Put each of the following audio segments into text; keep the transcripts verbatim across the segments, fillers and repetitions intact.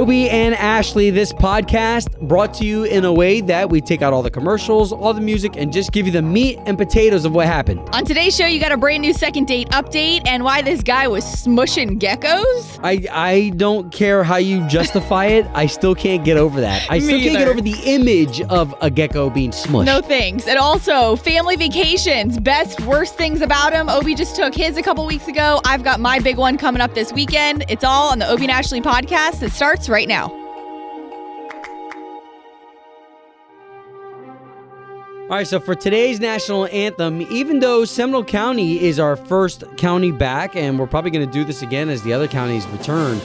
Obi and Ashley, this podcast brought to you in a way that we take out all the commercials, all the music, and just give you the meat and potatoes of what happened. On today's show, you got a brand new second date update and why this guy was smushing geckos. I, I don't care how you justify it. I still can't get over that. I still Me can't either. get over the image of a gecko being smushed. No thanks. And also, family vacations, best, worst things about him. Obi just took his a couple weeks ago. I've got my big one coming up this weekend. It's all on the Obi and Ashley podcast. It's starts right now. All right, so for today's national anthem, even though Seminole County is our first county back, and we're probably going to do this again as the other counties return,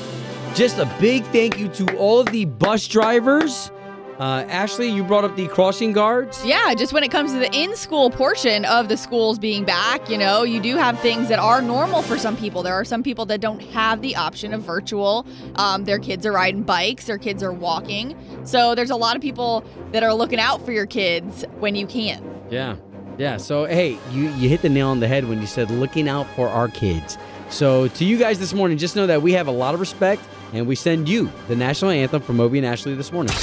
just a big thank you to all of the bus drivers. Uh, Ashley, you brought up the crossing guards. Yeah, just when it comes to the in-school portion of the schools being back, you know, you do have things that are normal for some people. There are some people that don't have the option of virtual. Um, their kids are riding bikes, their kids are walking. So there's a lot of people that are looking out for your kids when you can't. Yeah, yeah. So, hey, you, you hit the nail on the head when you said looking out for our kids. So to you guys this morning, just know that we have a lot of respect, and we send you the national anthem from Obi and Ashley this morning.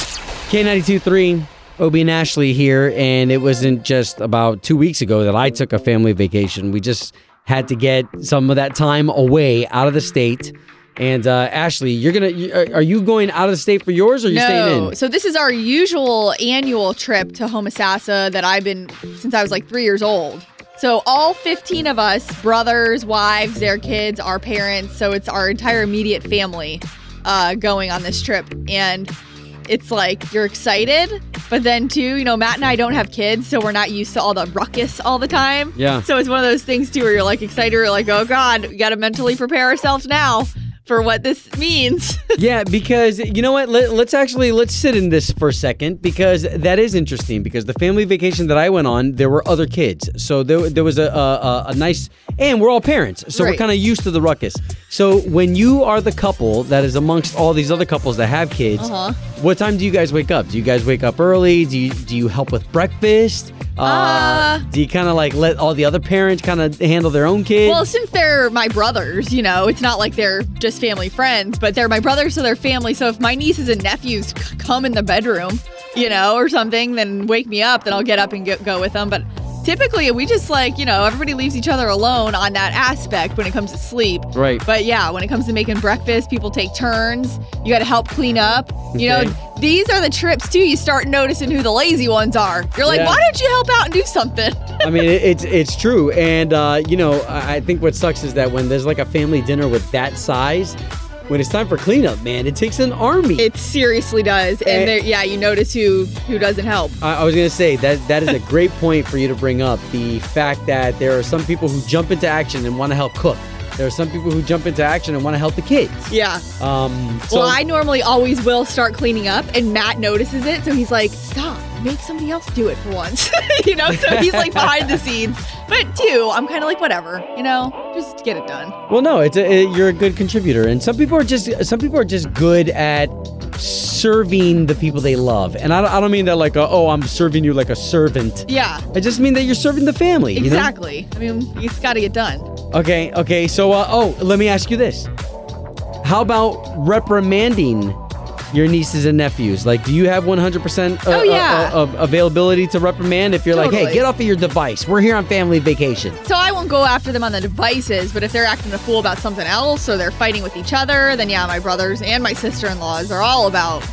K ninety-two point three, Obi and Ashley here, and it wasn't just about two weeks ago that I took a family vacation. We just had to get some of that time away out of the state. And uh, Ashley, you're gonna are you going out of the state for yours, or are you no. staying in? So this is our usual annual trip to Homosassa that I've been since I was like three years old. So all fifteen of us, brothers, wives, their kids, our parents, so it's our entire immediate family uh, going on this trip. And it's like you're excited, but then too, you know, Matt and I don't have kids, so we're not used to all the ruckus all the time. Yeah. So it's one of those things too where you're like excited, you're like, oh God, we got to mentally prepare ourselves now for what this means. Yeah, because you know what? Let, let's actually, let's sit in this for a second, because that is interesting, because the family vacation that I went on, there were other kids. So there, there was a, a, a nice, and we're all parents, so right. we're kind of used to the ruckus. So when you are the couple that is amongst all these other couples that have kids, uh-huh. what time do you guys wake up? Do you guys wake up early? Do you, do you help with breakfast? Uh, uh, do you kind of like let all the other parents kind of handle their own kids? Well, since they're my brothers, you know, it's not like they're just family friends, but they're my brothers, so they're family. So if my nieces and nephews c- come in the bedroom, you know, or something, then wake me up, then I'll get up and go, go with them. But typically, we just like, you know, everybody leaves each other alone on that aspect when it comes to sleep. Right. But yeah, when it comes to making breakfast, people take turns. You got to help clean up. You okay. know, these are the trips, too. You start noticing who the lazy ones are. You're like, yeah. why don't you help out and do something? I mean, it, it's it's true. And, uh, you know, I think what sucks is that when there's like a family dinner with that size, when it's time for cleanup, man, it takes an army. It seriously does. And, and yeah, you notice who, who doesn't help. I, I was going to say, that that is a great point for you to bring up. The fact that there are some people who jump into action and want to help cook. There are some people who jump into action and want to help the kids. Yeah. Um, so well, I normally always will start cleaning up, and Matt notices it. So he's like, stop, make somebody else do it for once. You know, so he's like behind the scenes. But two, I'm kind of like, whatever, you know, just get it done. Well, no, it's a, it, you're a good contributor. And some people are just some people are just good at serving the people they love. And I don't, I don't mean that like, a, oh, I'm serving you like a servant. Yeah. I just mean that you're serving the family. Exactly. You know? I mean, it's got to get done. Okay, okay. So, uh, oh, let me ask you this. How about reprimanding your nieces and nephews? Like, do you have one hundred percent uh, oh, yeah. uh, uh, uh, availability to reprimand if you're totally. like, hey, get off of your device. We're here on family vacation. So I won't go after them on the devices, but if they're acting a fool about something else or they're fighting with each other, then yeah, my brothers and my sister-in-laws are all about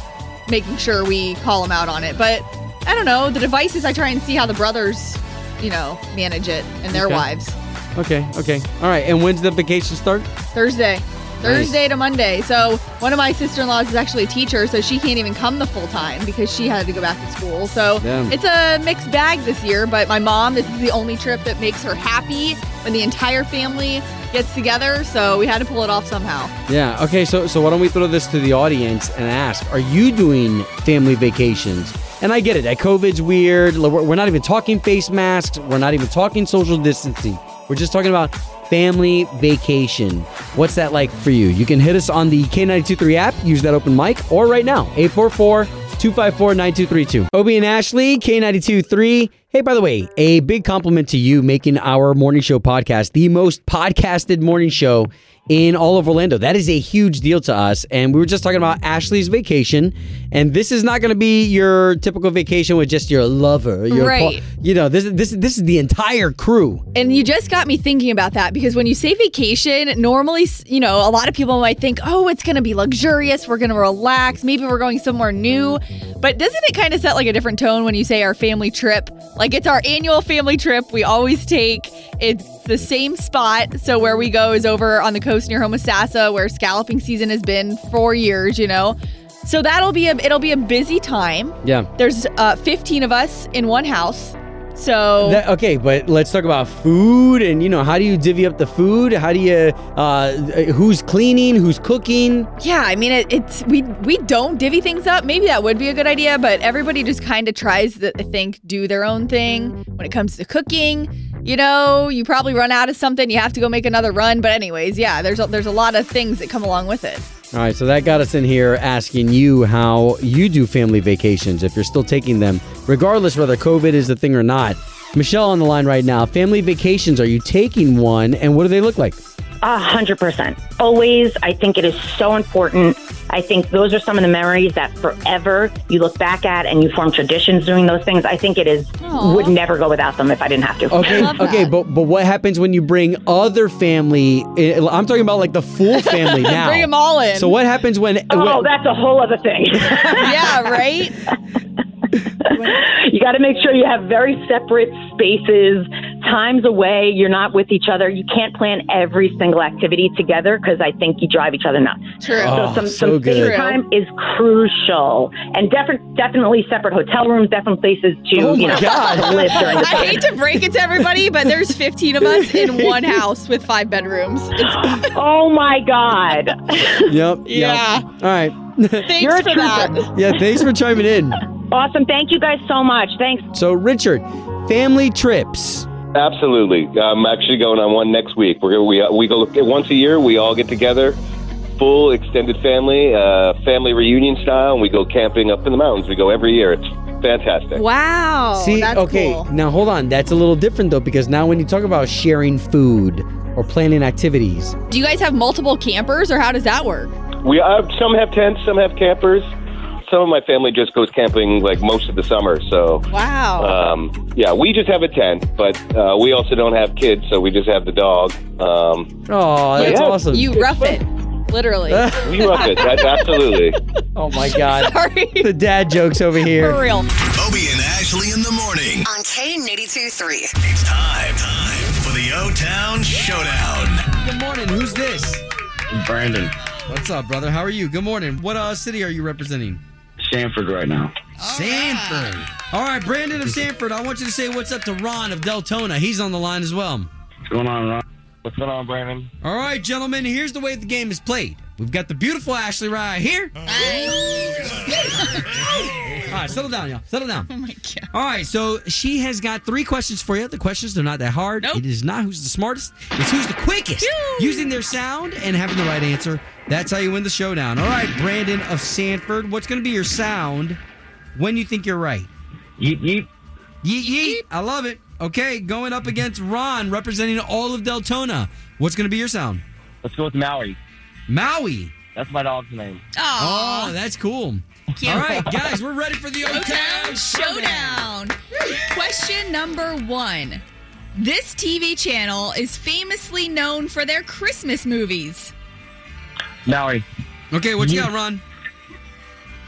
making sure we call them out on it. But I don't know. The devices, I try and see how the brothers, you know, manage it and their okay. wives. Okay, okay. All right. And when's the vacation start? Thursday. Thursday nice. to Monday. So one of my sister-in-laws is actually a teacher, so she can't even come the full time because she had to go back to school. So Damn. it's a mixed bag this year, but my mom, this is the only trip that makes her happy when the entire family gets together. So we had to pull it off somehow. Yeah. Okay. So, so why don't we throw this to the audience and ask, are you doing family vacations? And I get it. COVID's weird. We're not even talking face masks. We're not even talking social distancing. We're just talking about family vacation. What's that like for you? You can hit us on the K ninety-two point three app. Use that open mic. Or right now, eight four four, two five four, nine two three two. Obi and Ashley, K ninety-two point three. Hey, by the way, a big compliment to you making our morning show podcast the most podcasted morning show in all of Orlando. That is a huge deal to us. And we were just talking about Ashley's vacation. And this is not going to be your typical vacation with just your lover. Your right. Pa- you know, this, this, this is the entire crew. And you just got me thinking about that, because when you say vacation, normally, you know, a lot of people might think, oh, it's going to be luxurious. We're going to relax. Maybe we're going somewhere new. But doesn't it kind of set like a different tone when you say our family trip? Like, it's our annual family trip we always take. It's the same spot. So where we go is over on the coast near Homosassa, where scalloping season has been for years, you know. So that'll be a it'll be a busy time. Yeah. There's uh, fifteen of us in one house. So that, okay, but let's talk about food, and you know, how do you divvy up the food? How do you uh, who's cleaning? Who's cooking? Yeah, I mean, it, it's we we don't divvy things up. Maybe that would be a good idea, but everybody just kind of tries to I think do their own thing when it comes to cooking. You know, you probably run out of something, you have to go make another run. But anyways, yeah, there's a, there's a lot of things that come along with it. All right, so that got us in here asking you how you do family vacations, if you're still taking them, regardless whether COVID is a thing or not. Michelle on the line right now. Family vacations, are you taking one, and what do they look like? A hundred percent. Always. I think it is so important. I think those are some of the memories that forever you look back at and you form traditions doing those things. I think it is, Aww. Would never go without them if I didn't have to. Okay, okay, but but what happens when you bring other family? I'm talking about like the full family now. Bring them all in. So what happens when... Oh, when, that's a whole other thing. Yeah, right? You got to make sure you have very separate spaces, times away. You're not with each other. You can't plan every single activity together, because I think you drive each other nuts. True. Oh, so some, so some good. Time is crucial, and def- definitely separate hotel rooms, different places to oh you know God. Live during the I hate to break it to everybody, but there's fifteen of us in one house with five bedrooms. It's- oh my God. Yep. Yeah. Yep. All right. Thanks You're for that. Yeah. Thanks for chiming in. Awesome. Thank you guys so much. Thanks. So, Richard, family trips. Absolutely. I'm actually going on one next week. We're we we go once a year. We all get together, full extended family, uh, family reunion style, and we go camping up in the mountains. We go every year. It's fantastic. Wow. See, that's okay. Cool. Now, hold on. That's a little different, though, because now when you talk about sharing food or planning activities. Do you guys have multiple campers, or how does that work? We are, some have tents, some have campers. Some of my family just goes camping like most of the summer. So, wow. Um, yeah, we just have a tent, but uh, we also don't have kids, so we just have the dog. Um, oh, that's yeah, awesome. You rough it, literally. We rough it, that's absolutely. Oh, my God. Sorry. The dad joke's over here. For real. Obi and Ashley in the morning. On K ninety-two point three. It's time, time for the O-Town Showdown. Good morning. Who's this? Brandon. What's up, brother? How are you? Good morning. What uh, city are you representing? Sanford right now. Sanford. All right, Brandon of Sanford, I want you to say what's up to Ron of Deltona. He's on the line as well. What's going on, Ron? What's going on, Brandon? All right, gentlemen, here's the way the game is played. We've got the beautiful Ashley right here. Oh. All right, settle down, y'all. Settle down. Oh, my God. All right, so she has got three questions for you. The questions, they're not that hard. Nope. It is not who's the smartest. It's who's the quickest. Pew. Using their sound and having the right answer. That's how you win the showdown. All right, Brandon of Sanford, what's going to be your sound when you think you're right? Yeet, yeet. Yeet, yeet. I love it. Okay, going up against Ron, representing all of Deltona. What's going to be your sound? Let's go with Maui. Maui? That's my dog's name. Aww. Oh, that's cool. All right, guys, we're ready for the O-Town Showdown. Question number one. This T V channel is famously known for their Christmas movies. Maui. Okay, what you got, Ron?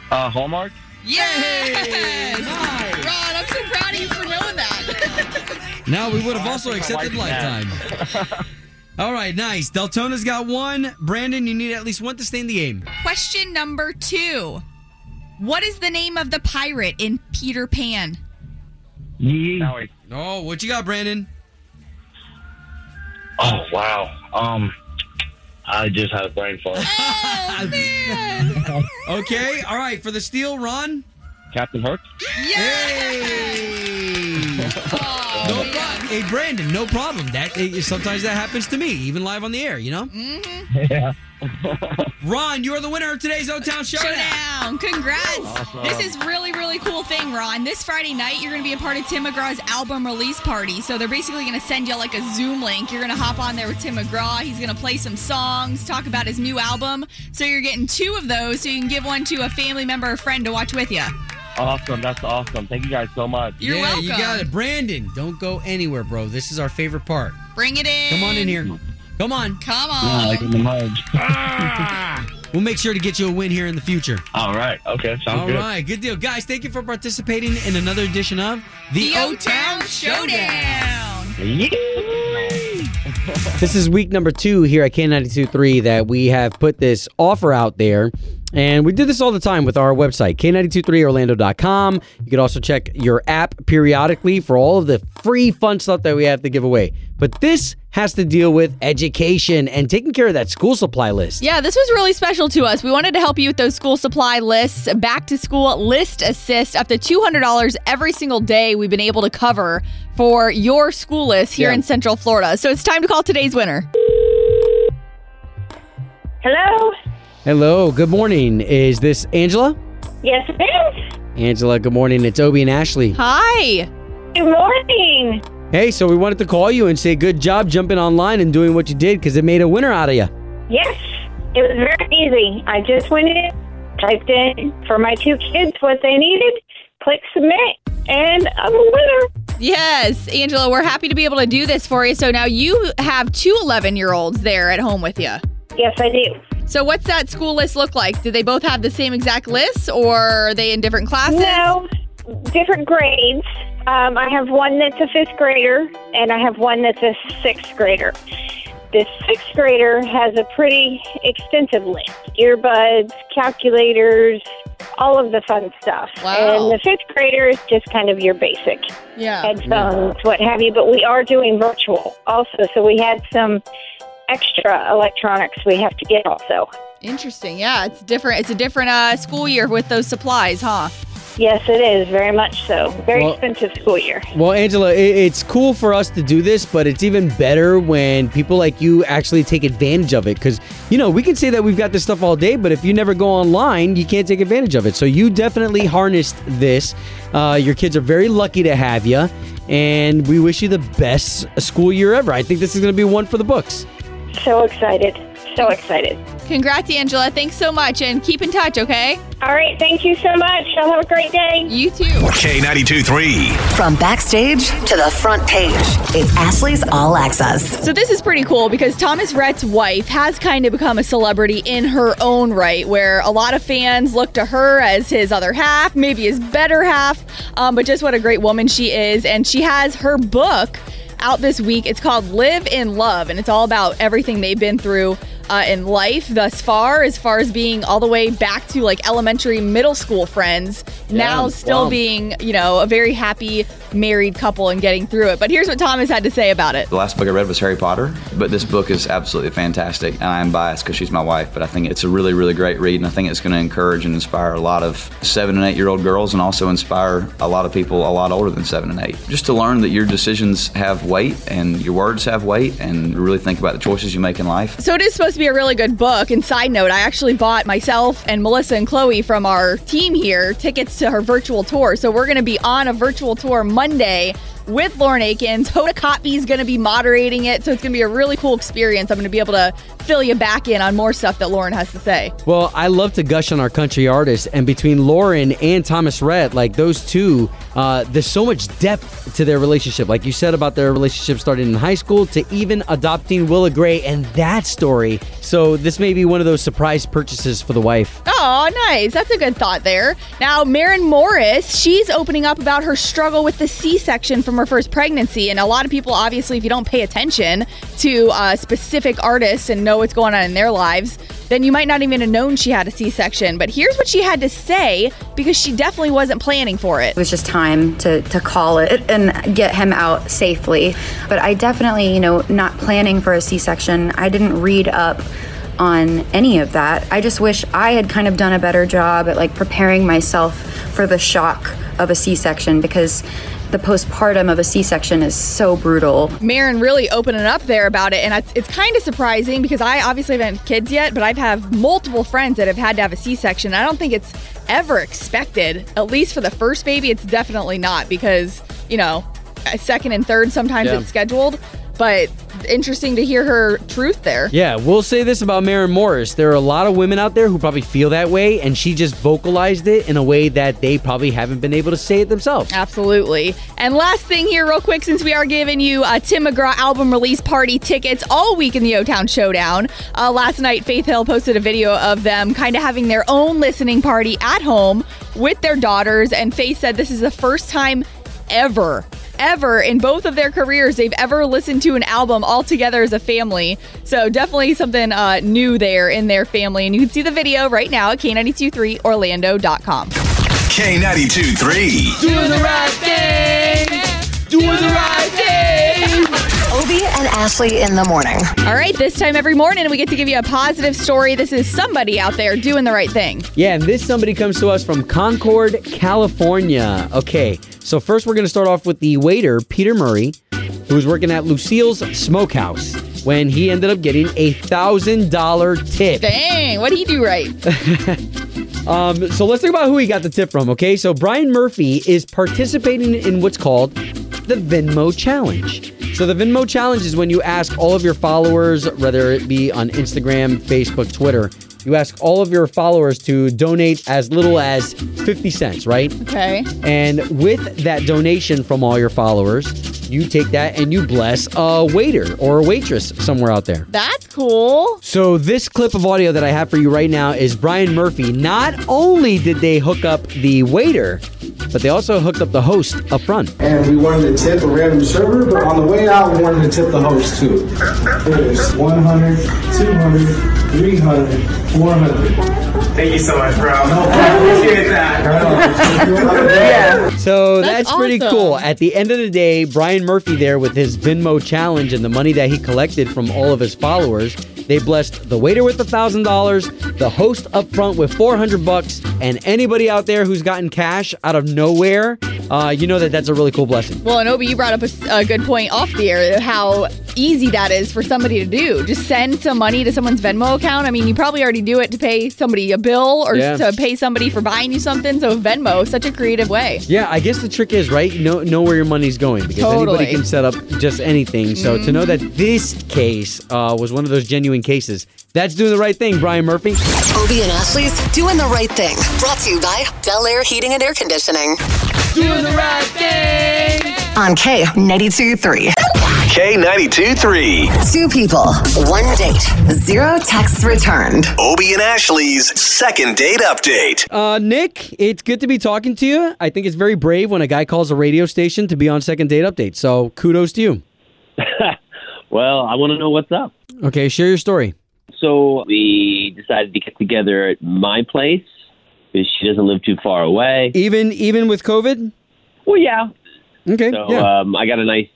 Uh, Hallmark? Yes! Hey, nice. Ron, I'm so proud of you for knowing that. Now we would have oh, also accepted Lifetime. All right, nice. Deltona's got one. Brandon, you need at least one to stay in the game. Question number two. What is the name of the pirate in Peter Pan? Maui. Oh, what you got, Brandon? Oh, wow. Um... I just had a brain fart. Oh, man. Okay, all right. For the steal, Ron? Captain Hook? Yay! Hey. Oh, no, Hey, Brandon, no problem. That sometimes that happens to me, even live on the air, you know? Mm-hmm. Yeah. Ron, you're the winner of today's O-Town Showdown. Showdown. Congrats. Awesome. This is really, really cool thing, Ron. This Friday night, you're going to be a part of Tim McGraw's album release party. So they're basically going to send you like a Zoom link. You're going to hop on there with Tim McGraw. He's going to play some songs, talk about his new album. So you're getting two of those, so you can give one to a family member or friend to watch with you. Awesome. That's awesome. Thank you guys so much. You're yeah, welcome. You got it. Brandon, don't go anywhere, bro. This is our favorite part. Bring it in. Come on in here. Come on. Come on. Yeah, like in the mudge. Ah! We'll make sure to get you a win here in the future. All right. Okay. Sounds All good. All right. Good deal. Guys, thank you for participating in another edition of The, the O-Town Showdown. Showdown. This is week number two here at K ninety-two point three that we have put this offer out there. And we do this all the time with our website, K ninety-two point three Orlando dot com. You can also check your app periodically for all of the free fun stuff that we have to give away. But this has to deal with education and taking care of that school supply list. Yeah, this was really special to us. We wanted to help you with those school supply lists, back to school list assist, up to two hundred dollars every single day we've been able to cover for your school list here yeah. in Central Florida. So it's time to call today's winner. Hello? Hello, good morning. Is this Angela? Yes, it is. Angela, good morning. It's Obi and Ashley. Hi. Good morning. Hey, so we wanted to call you and say good job jumping online and doing what you did because it made a winner out of you. Yes, it was very easy. I just went in, typed in for my two kids what they needed, click submit, and I'm a winner. Yes, Angela, we're happy to be able to do this for you. So now you have two eleven-year-olds there at home with you. Yes, I do. So what's that school list look like? Do they both have the same exact lists, or are they in different classes? No, different grades. Um, I have one that's a fifth grader, and I have one that's a sixth grader. This sixth grader has a pretty extensive list. Earbuds, calculators, all of the fun stuff. Wow. And the fifth grader is just kind of your basic yeah. headphones, yeah. what have you. But we are doing virtual also, so we had some extra electronics we have to get also. Interesting. Yeah, it's different. It's a different uh, school year with those supplies, huh? Yes, it is. Very much so. Very well, expensive school year. Well, Angela, it, it's cool for us to do this, but it's even better when people like you actually take advantage of it. Because, you know, we can say that we've got this stuff all day, but if you never go online, you can't take advantage of it. So you definitely harnessed this. Uh, your kids are very lucky to have you, and we wish you the best school year ever. I think this is going to be one for the books. So excited. So excited. Congrats, Angela. Thanks so much, and keep in touch, okay? All right. Thank you so much. Y'all have a great day. You too. K ninety-two point three. From backstage to the front page, it's Ashley's All Access. So this is pretty cool because Thomas Rhett's wife has kind of become a celebrity in her own right, where a lot of fans look to her as his other half, maybe his better half, um, but just what a great woman she is. And she has her book out this week. It's called Live in Love, and it's all about everything they've been through uh, in life thus far, as far as being all the way back to like elementary, middle school friends, yeah, now still wow. being, you know, a very happy married couple and getting through it. But here's what Thomas had to say about it. The last book I read was Harry Potter, but this book is absolutely fantastic, and I am biased because she's my wife, but I think it's a really, really great read, and I think it's going to encourage and inspire a lot of seven and eight-year-old girls, and also inspire a lot of people a lot older than seven and eight, just to learn that your decisions have weight and your words have weight, and really think about the choices you make in life. So it is supposed to be a really good book. And side note, I actually bought myself and Melissa and Chloe from our team here tickets to her virtual tour. So we're going to be on a virtual tour Monday with Lauren Akins. Hoda Kotb is going to be moderating it, so it's going to be a really cool experience. I'm going to be able to fill you back in on more stuff that Lauren has to say. Well, I love to gush on our country artists, and between Lauren and Thomas Rhett, like those two, uh, there's so much depth to their relationship. Like you said about their relationship starting in high school to even adopting Willa Gray and that story. So this may be one of those surprise purchases for the wife. Oh, nice. That's a good thought there. Now, Maren Morris, she's opening up about her struggle with the C-section from her first pregnancy, and a lot of people, obviously, if you don't pay attention to uh, specific artists and know what's going on in their lives, then you might not even have known she had a C-section. But here's what she had to say, because she definitely wasn't planning for it. It was just time to, to call it and get him out safely. But I definitely, you know, not planning for a C-section, I didn't read up on any of that. I just wish I had kind of done a better job at like preparing myself for the shock of a C-section, because the postpartum of a C-section is so brutal. Maren really opening up there about it, and it's, it's kind of surprising because I obviously haven't had kids yet, but I've had multiple friends that have had to have a C-section. I don't think it's ever expected, at least for the first baby. It's definitely not, because, you know, a second and third, sometimes yeah. it's scheduled. But interesting to hear her truth there. Yeah, we'll say this about Maren Morris. There are a lot of women out there who probably feel that way, and she just vocalized it in a way that they probably haven't been able to say it themselves. Absolutely. And last thing here real quick, since we are giving you a Tim McGraw album release party tickets all week in the O-Town Showdown. Uh, last night, Faith Hill posted a video of them kind of having their own listening party at home with their daughters. And Faith said this is the first time ever ever in both of their careers they've ever listened to an album all together as a family. So definitely something uh, new there in their family. And you can see the video right now at K ninety-two three Orlando dot com. K ninety-two three. Doing the right thing. Doing the right thing. Obi and Ashley in the morning. All right, this time every morning we get to give you a positive story. This is somebody out there doing the right thing. Yeah, and this somebody comes to us from Concord, California. Okay, so first we're going to start off with the waiter, Peter Murray, who was working at Lucille's Smokehouse when he ended up getting a one thousand dollars tip. Dang, what did he do right? um, so let's think about who he got the tip from, okay? So Brian Murphy is participating in what's called the Venmo Challenge. So the Venmo Challenge is when you ask all of your followers, whether it be on Instagram, Facebook, Twitter, you ask all of your followers to donate as little as fifty cents, right? Okay. And with that donation from all your followers, you take that and you bless a waiter or a waitress somewhere out there. That's cool. So this clip of audio that I have for you right now is Brian Murphy. Not only did they hook up the waiter, but they also hooked up the host up front. And we wanted to tip a random server, but on the way out, we wanted to tip the host too. There's one hundred, two hundred, three hundred, four hundred. Thank you so much, bro. No, I appreciate that. Right. So that's, that's awesome. Pretty cool. At the end of the day, Brian Murphy there with his Venmo challenge and the money that he collected from all of his followers, they blessed the waiter with one thousand dollars, the host up front with four hundred bucks, and anybody out there who's gotten cash out of nowhere, uh, you know that that's a really cool blessing. Well, and Obi, you brought up a, a good point off the air, how easy that is for somebody to do. Just send some money to someone's Venmo account. I mean, you probably already do it to pay somebody a bill or yeah. to pay somebody for buying you something. So Venmo, such a creative way. Yeah, I guess the trick is, right, know, know where your money's going, because totally. Anybody can set up just anything. So mm. to know that this case uh, was one of those genuine cases, that's doing the right thing, Brian Murphy. Obi and Ashley's Doing the Right Thing. Brought to you by Bel Air Heating and Air Conditioning. Doing the right thing. On K ninety-two three. K ninety-two three. Two people, one date, zero texts returned. Obi and Ashley's second date update. Uh, Nick, it's good to be talking to you. I think it's very brave when a guy calls a radio station to be on second date update. So kudos to you. Well, I want to know what's up. Okay, share your story. So we decided to get together at my place because she doesn't live too far away. Even even with COVID? Well, yeah. Okay. So yeah. Um, I got a nice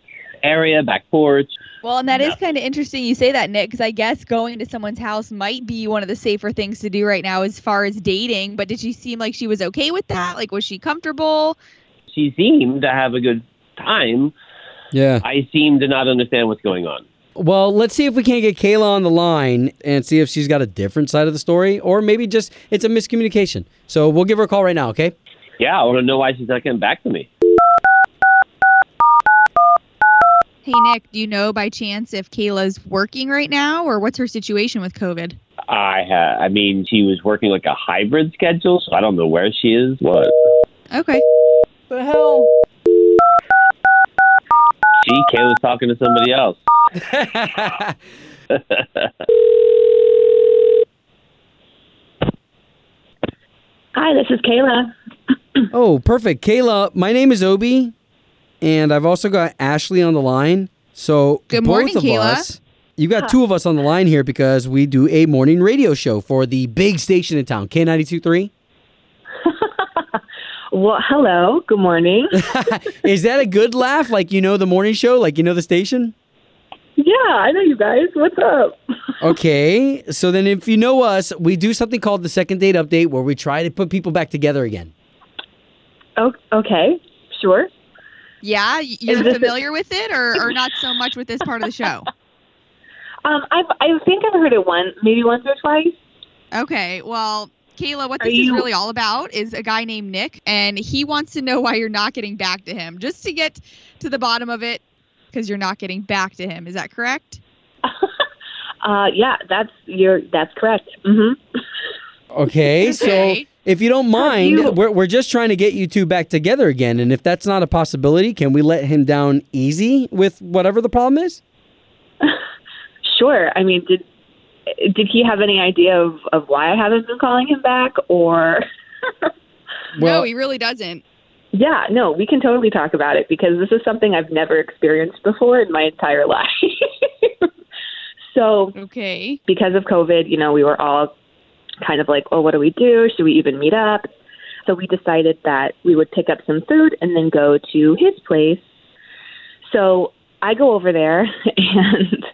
area, back porch. Well, and that yeah. is kind of interesting you say that, Nick, because I guess going to someone's house might be one of the safer things to do right now as far as dating. But did she seem like she was okay with that? Like, was she comfortable? She seemed to have a good time. Yeah. I seem to not understand what's going on. Well, let's see if we can't get Kayla on the line and see if she's got a different side of the story, or maybe just it's a miscommunication. So we'll give her a call right now, okay? Yeah, I want to know why she's not getting back to me. Hey, Nick, do you know by chance if Kayla's working right now, or what's her situation with COVID? I ha- I mean, she was working like a hybrid schedule, so I don't know where she is. What? Okay. The hell? Gee, Kayla's talking to somebody else. Hi, this is Kayla. Oh, perfect. Kayla, my name is Obi, and I've also got Ashley on the line. So good morning, both of Kayla. Us, you got two of us on the line here because we do a morning radio show for the big station in town, K ninety-two three. Well, hello. Good morning. Is that a good laugh? Like, you know the morning show? Like, you know the station? Yeah, I know you guys. What's up? Okay. So then if you know us, we do something called the second date update where we try to put people back together again. Oh, okay. Sure. Yeah, you're familiar with it, or, or not so much with this part of the show? um, I've, I think I've heard it once, maybe once or twice. Okay, well, Kayla, what this is really all about is a guy named Nick, and he wants to know why you're not getting back to him, just to get to the bottom of it, because you're not getting back to him. Is that correct? uh, yeah, that's you're, that's correct. Mm-hmm. Okay, so if you don't mind, you? we're we're just trying to get you two back together again, and if that's not a possibility, can we let him down easy with whatever the problem is? Sure. I mean, did did he have any idea of, of why I haven't been calling him back, or? Well, no, he really doesn't. Yeah, no, we can totally talk about it, because this is something I've never experienced before in my entire life. So, okay, because of COVID, you know, we were all kind of like, oh, what do we do? Should we even meet up? So we decided that we would pick up some food and then go to his place. So I go over there, and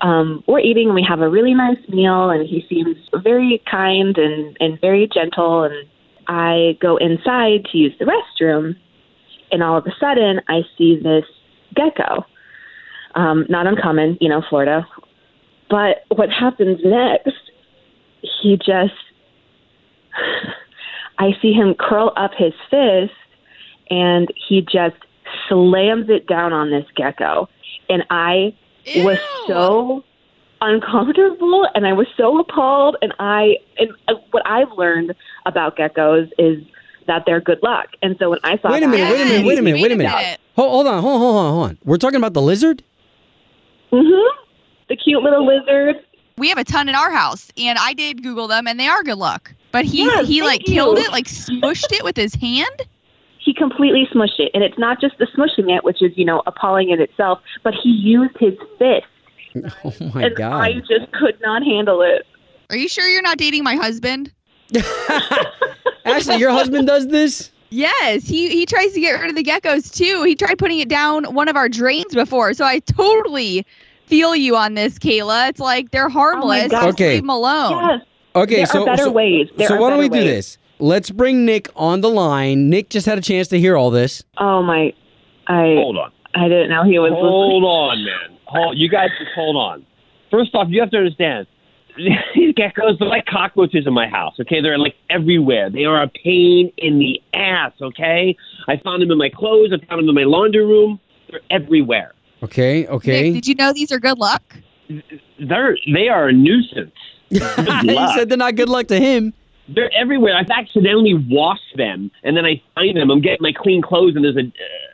um, we're eating, and we have a really nice meal, and he seems very kind and, and very gentle. And I go inside to use the restroom, and all of a sudden I see this gecko. Um, not uncommon, you know, Florida. But what happens next, he just, I see him curl up his fist, and he just slams it down on this gecko. And I Ew. was so uncomfortable, and I was so appalled. And I, and what I've learned about geckos is that they're good luck. And so when I saw wait a minute, that, wait a minute, wait a minute, wait a minute, wait a minute. Hold on, hold on, hold on, hold on. We're talking about the lizard? Mm-hmm. The cute little lizard. We have a ton in our house, and I did Google them, and they are good luck. But he, yes, he like, you. killed it, like, smushed it with his hand? He completely smushed it, and it's not just the smushing it, which is, you know, appalling in itself, but he used his fist. Oh, my and God. I just could not handle it. Are you sure you're not dating my husband? Ashley, your husband does this? Yes, he, he tries to get rid of the geckos, too. He tried putting it down one of our drains before, so I totally feel you on this, Kayla. It's like they're harmless. Oh okay. Leave them alone. Yes. Okay. There so, are better so, ways. There so why don't we ways. do this? Let's bring Nick on the line. Nick just had a chance to hear all this. Oh my! I hold on. I didn't know he was. Hold listening. on, man. Hold, you guys just hold on. First off, you have to understand these geckos are like cockroaches in my house. Okay, they're like everywhere. They are a pain in the ass. Okay, I found them in my clothes. I found them in my laundry room. They're everywhere. Okay, okay. Nick, did you know these are good luck? They're, they are a nuisance. He said they're not good luck to him. They're everywhere. I've accidentally washed them, and then I find them. I'm getting my clean clothes, and there's a,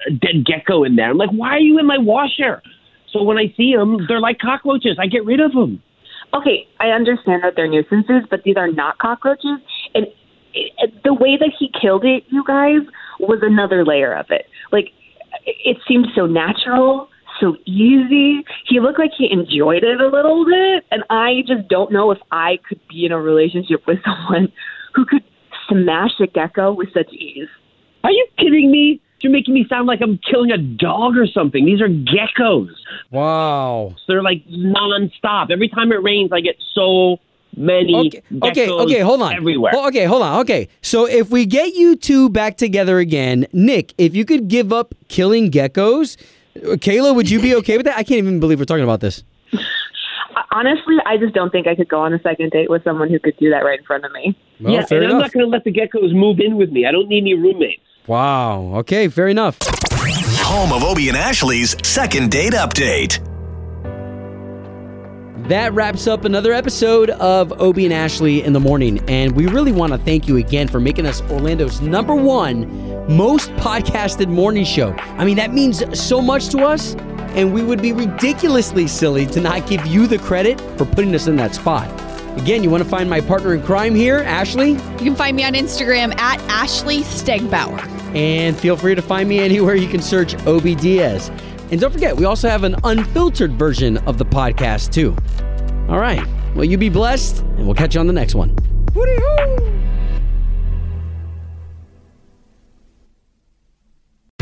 a dead gecko in there. I'm like, why are you in my washer? So when I see them, they're like cockroaches. I get rid of them. Okay, I understand that they're nuisances, but these are not cockroaches. And it, it, the way that he killed it, you guys, was another layer of it. Like, it, it seemed so natural. So easy. He looked like he enjoyed it a little bit, and I just don't know if I could be in a relationship with someone who could smash a gecko with such ease. Are you kidding me? You're making me sound like I'm killing a dog or something. These are geckos. Wow. They're like nonstop. Every time it rains, I get so many okay. geckos okay, okay, hold on. everywhere. Well, okay, hold on. Okay, so if we get you two back together again, Nick, if you could give up killing geckos, Kayla, would you be okay with that? I can't even believe we're talking about this. Honestly, I just don't think I could go on a second date with someone who could do that right in front of me. Well, yeah, fair and enough. I'm not going to let the geckos move in with me. I don't need any roommates. Wow. Okay, fair enough. Home of Obi and Ashley's second date update. That wraps up another episode of Obi and Ashley in the Morning. And we really want to thank you again for making us Orlando's number one most podcasted morning show. I mean, that means so much to us. And we would be ridiculously silly to not give you the credit for putting us in that spot. Again, you want to find my partner in crime here, Ashley? You can find me on Instagram at Ashley Stegbauer. And feel free to find me anywhere you can search Obi Diaz. And don't forget, we also have an unfiltered version of the podcast, too. All right. Well, you be blessed, and we'll catch you on the next one. Hooty-hoo!